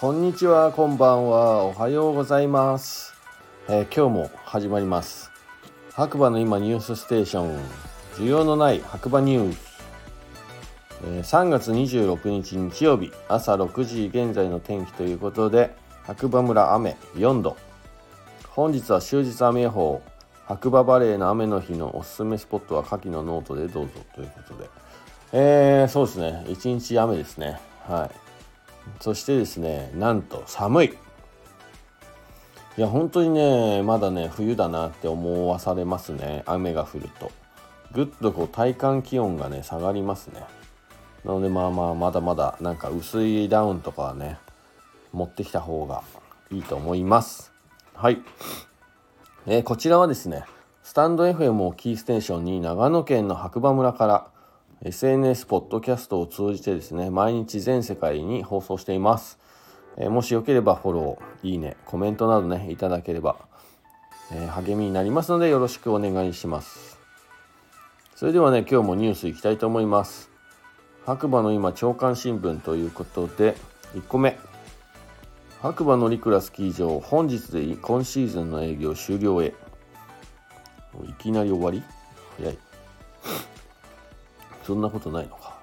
こんにちは、こんばんは、おはようございます、今日も始まります白馬の今ニュースステーション、需要のない白馬ニュース、3月26日日曜日朝6時現在の天気ということで、白馬村雨4度。本日は終日雨予報。白馬バレーの雨の日のおすすめスポットは下記のノートでどうぞということで、そうですね、一日雨ですね。はい。そしてですね、なんと寒い。いや本当にね、まだね冬だなって思わされますね。雨が降るとぐっとこう体感気温がね下がりますね。なのでまだまだなんか薄いダウンとかはね持ってきた方がいいと思います。はい、こちらはですねスタンド FM をキーステーションに長野県の白馬村からSNS ポッドキャストを通じてですね毎日全世界に放送しています。もしよければフォロー、いいね、コメントなどねいただければ、励みになりますのでよろしくお願いします。それではね今日もニュースいきたいと思います。白馬の今朝刊新聞ということで、1個目、白馬乗鞍スキー場本日で今シーズンの営業終了へ。いきなり終わり？早いそんなことないのか。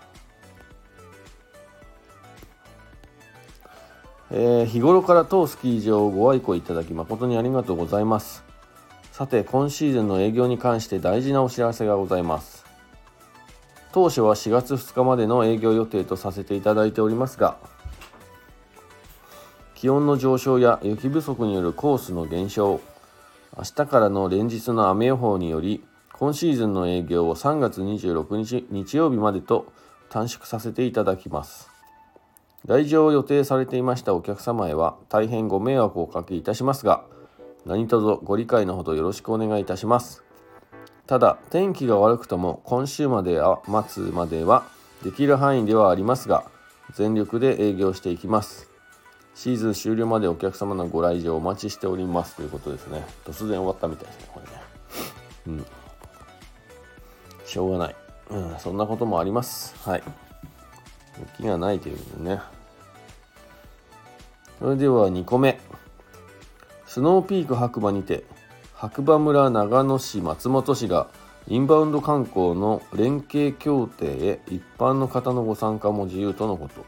日頃から当スキー場をご愛顧いただき誠にありがとうございます。さて今シーズンの営業に関して大事なお知らせがございます。当初は4月2日までの営業予定とさせていただいておりますが、気温の上昇や雪不足によるコースの減少、明日からの連日の雨予報により今シーズンの営業を3月26日日曜日までと短縮させていただきます。来場を予定されていましたお客様へは大変ご迷惑をおかけいたしますが、何卒ご理解のほどよろしくお願いいたします。ただ天気が悪くとも今週まで末まではできる範囲ではありますが、全力で営業していきます。シーズン終了までお客様のご来場をお待ちしておりますということですね。突然終わったみたいですね、これね。しょうがない、そんなこともあります。はい、雪がないということでね。それでは2個目、スノーピーク白馬にて白馬村、長野市、松本市がインバウンド観光の連携協定へ一般の方のご参加も自由とのこと。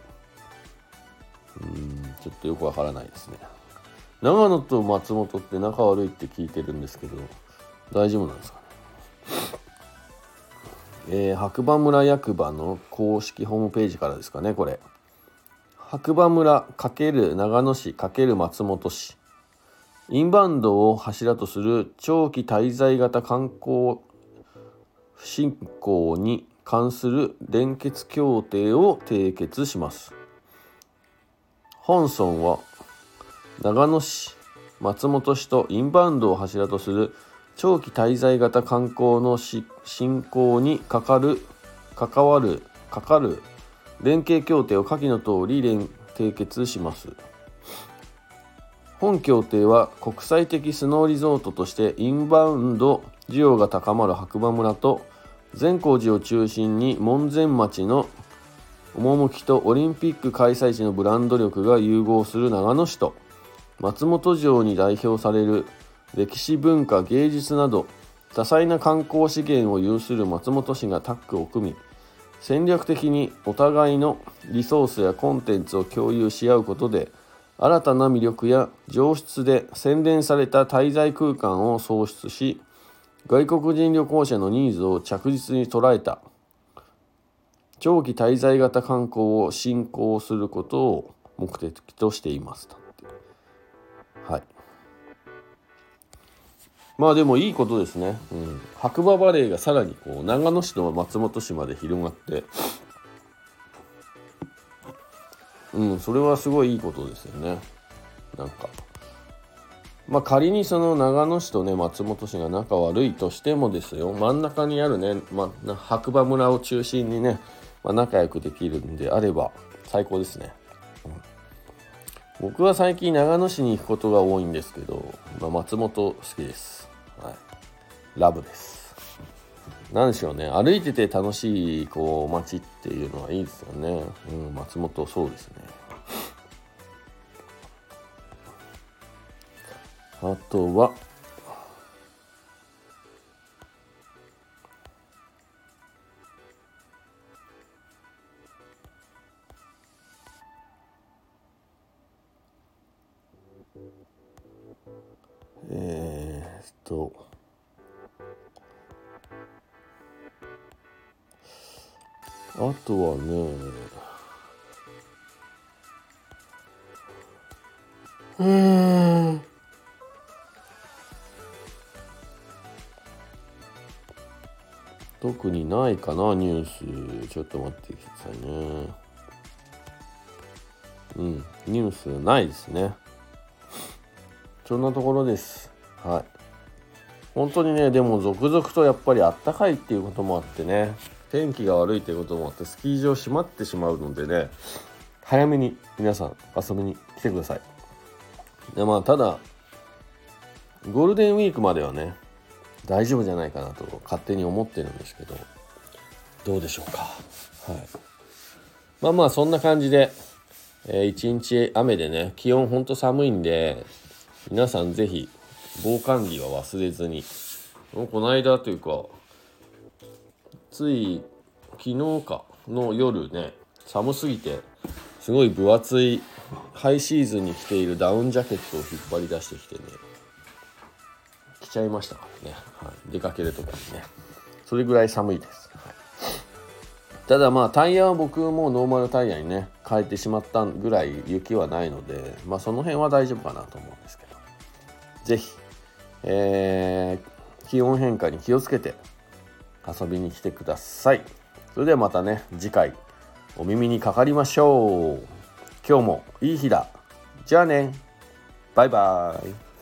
ちょっとよくわからないですね。長野と松本って仲悪いって聞いてるんですけど大丈夫なんですかね。白馬村役場の公式ホームページからですかね。これ白馬村×長野市×松本市、インバウンドを柱とする長期滞在型観光振興に関する連結協定を締結します。本村は長野市、松本市とインバウンドを柱とする長期滞在型観光の振興にかかる連携協定を下記の通り締結します。本協定は国際的スノーリゾートとしてインバウンド需要が高まる白馬村と善光寺を中心に門前町の趣とオリンピック開催地のブランド力が融合する長野市と松本城に代表される歴史文化芸術など多彩な観光資源を有する松本市がタッグを組み、戦略的にお互いのリソースやコンテンツを共有し合うことで新たな魅力や上質で洗練された滞在空間を創出し、外国人旅行者のニーズを着実に捉えた長期滞在型観光を振興することを目的としています。はい、まあでもいいことですね。白馬バレーがさらにこう長野市と松本市まで広がって、それはすごいいいことですよね。なんか、まあ仮にその長野市とね松本市が仲悪いとしてもですよ、真ん中にあるね、白馬村を中心にね、仲良くできるんであれば最高ですね。僕は最近長野市に行くことが多いんですけど、松本好きです。はい。ラブです。なんでしょうね、歩いてて楽しいこう街っていうのはいいですよね、うん、松本そうですね。あとはあとはね、特にないかな、ニュース。ちょっと待ってくださいね。うん、ニュースないですね。そんなところです。はい。本当にね、でも続々とやっぱりあったかいっていうこともあってね、天気が悪いということもあってスキー場閉まってしまうのでね、早めに皆さん遊びに来てください。で、まあ、ただゴールデンウィークまではね大丈夫じゃないかなと勝手に思ってるんですけど、どうでしょうか。はい、まあまあそんな感じで、一日雨でね、気温ほんと寒いんで、皆さんぜひ防寒着は忘れずに。この間というかつい昨日かの夜ね、寒すぎてすごい分厚いハイシーズンに着ているダウンジャケットを引っ張り出してきてね、着ちゃいましたからね、はい、出かけるときにね、それぐらい寒いです、はい、ただまあタイヤは僕もノーマルタイヤにね変えてしまったぐらい雪はないので、まあその辺は大丈夫かなと思うんですけど、ぜひ、気温変化に気をつけて遊びに来てください。それではまたね、次回お耳にかかりましょう。今日もいい日だ。じゃあね。バイバイ。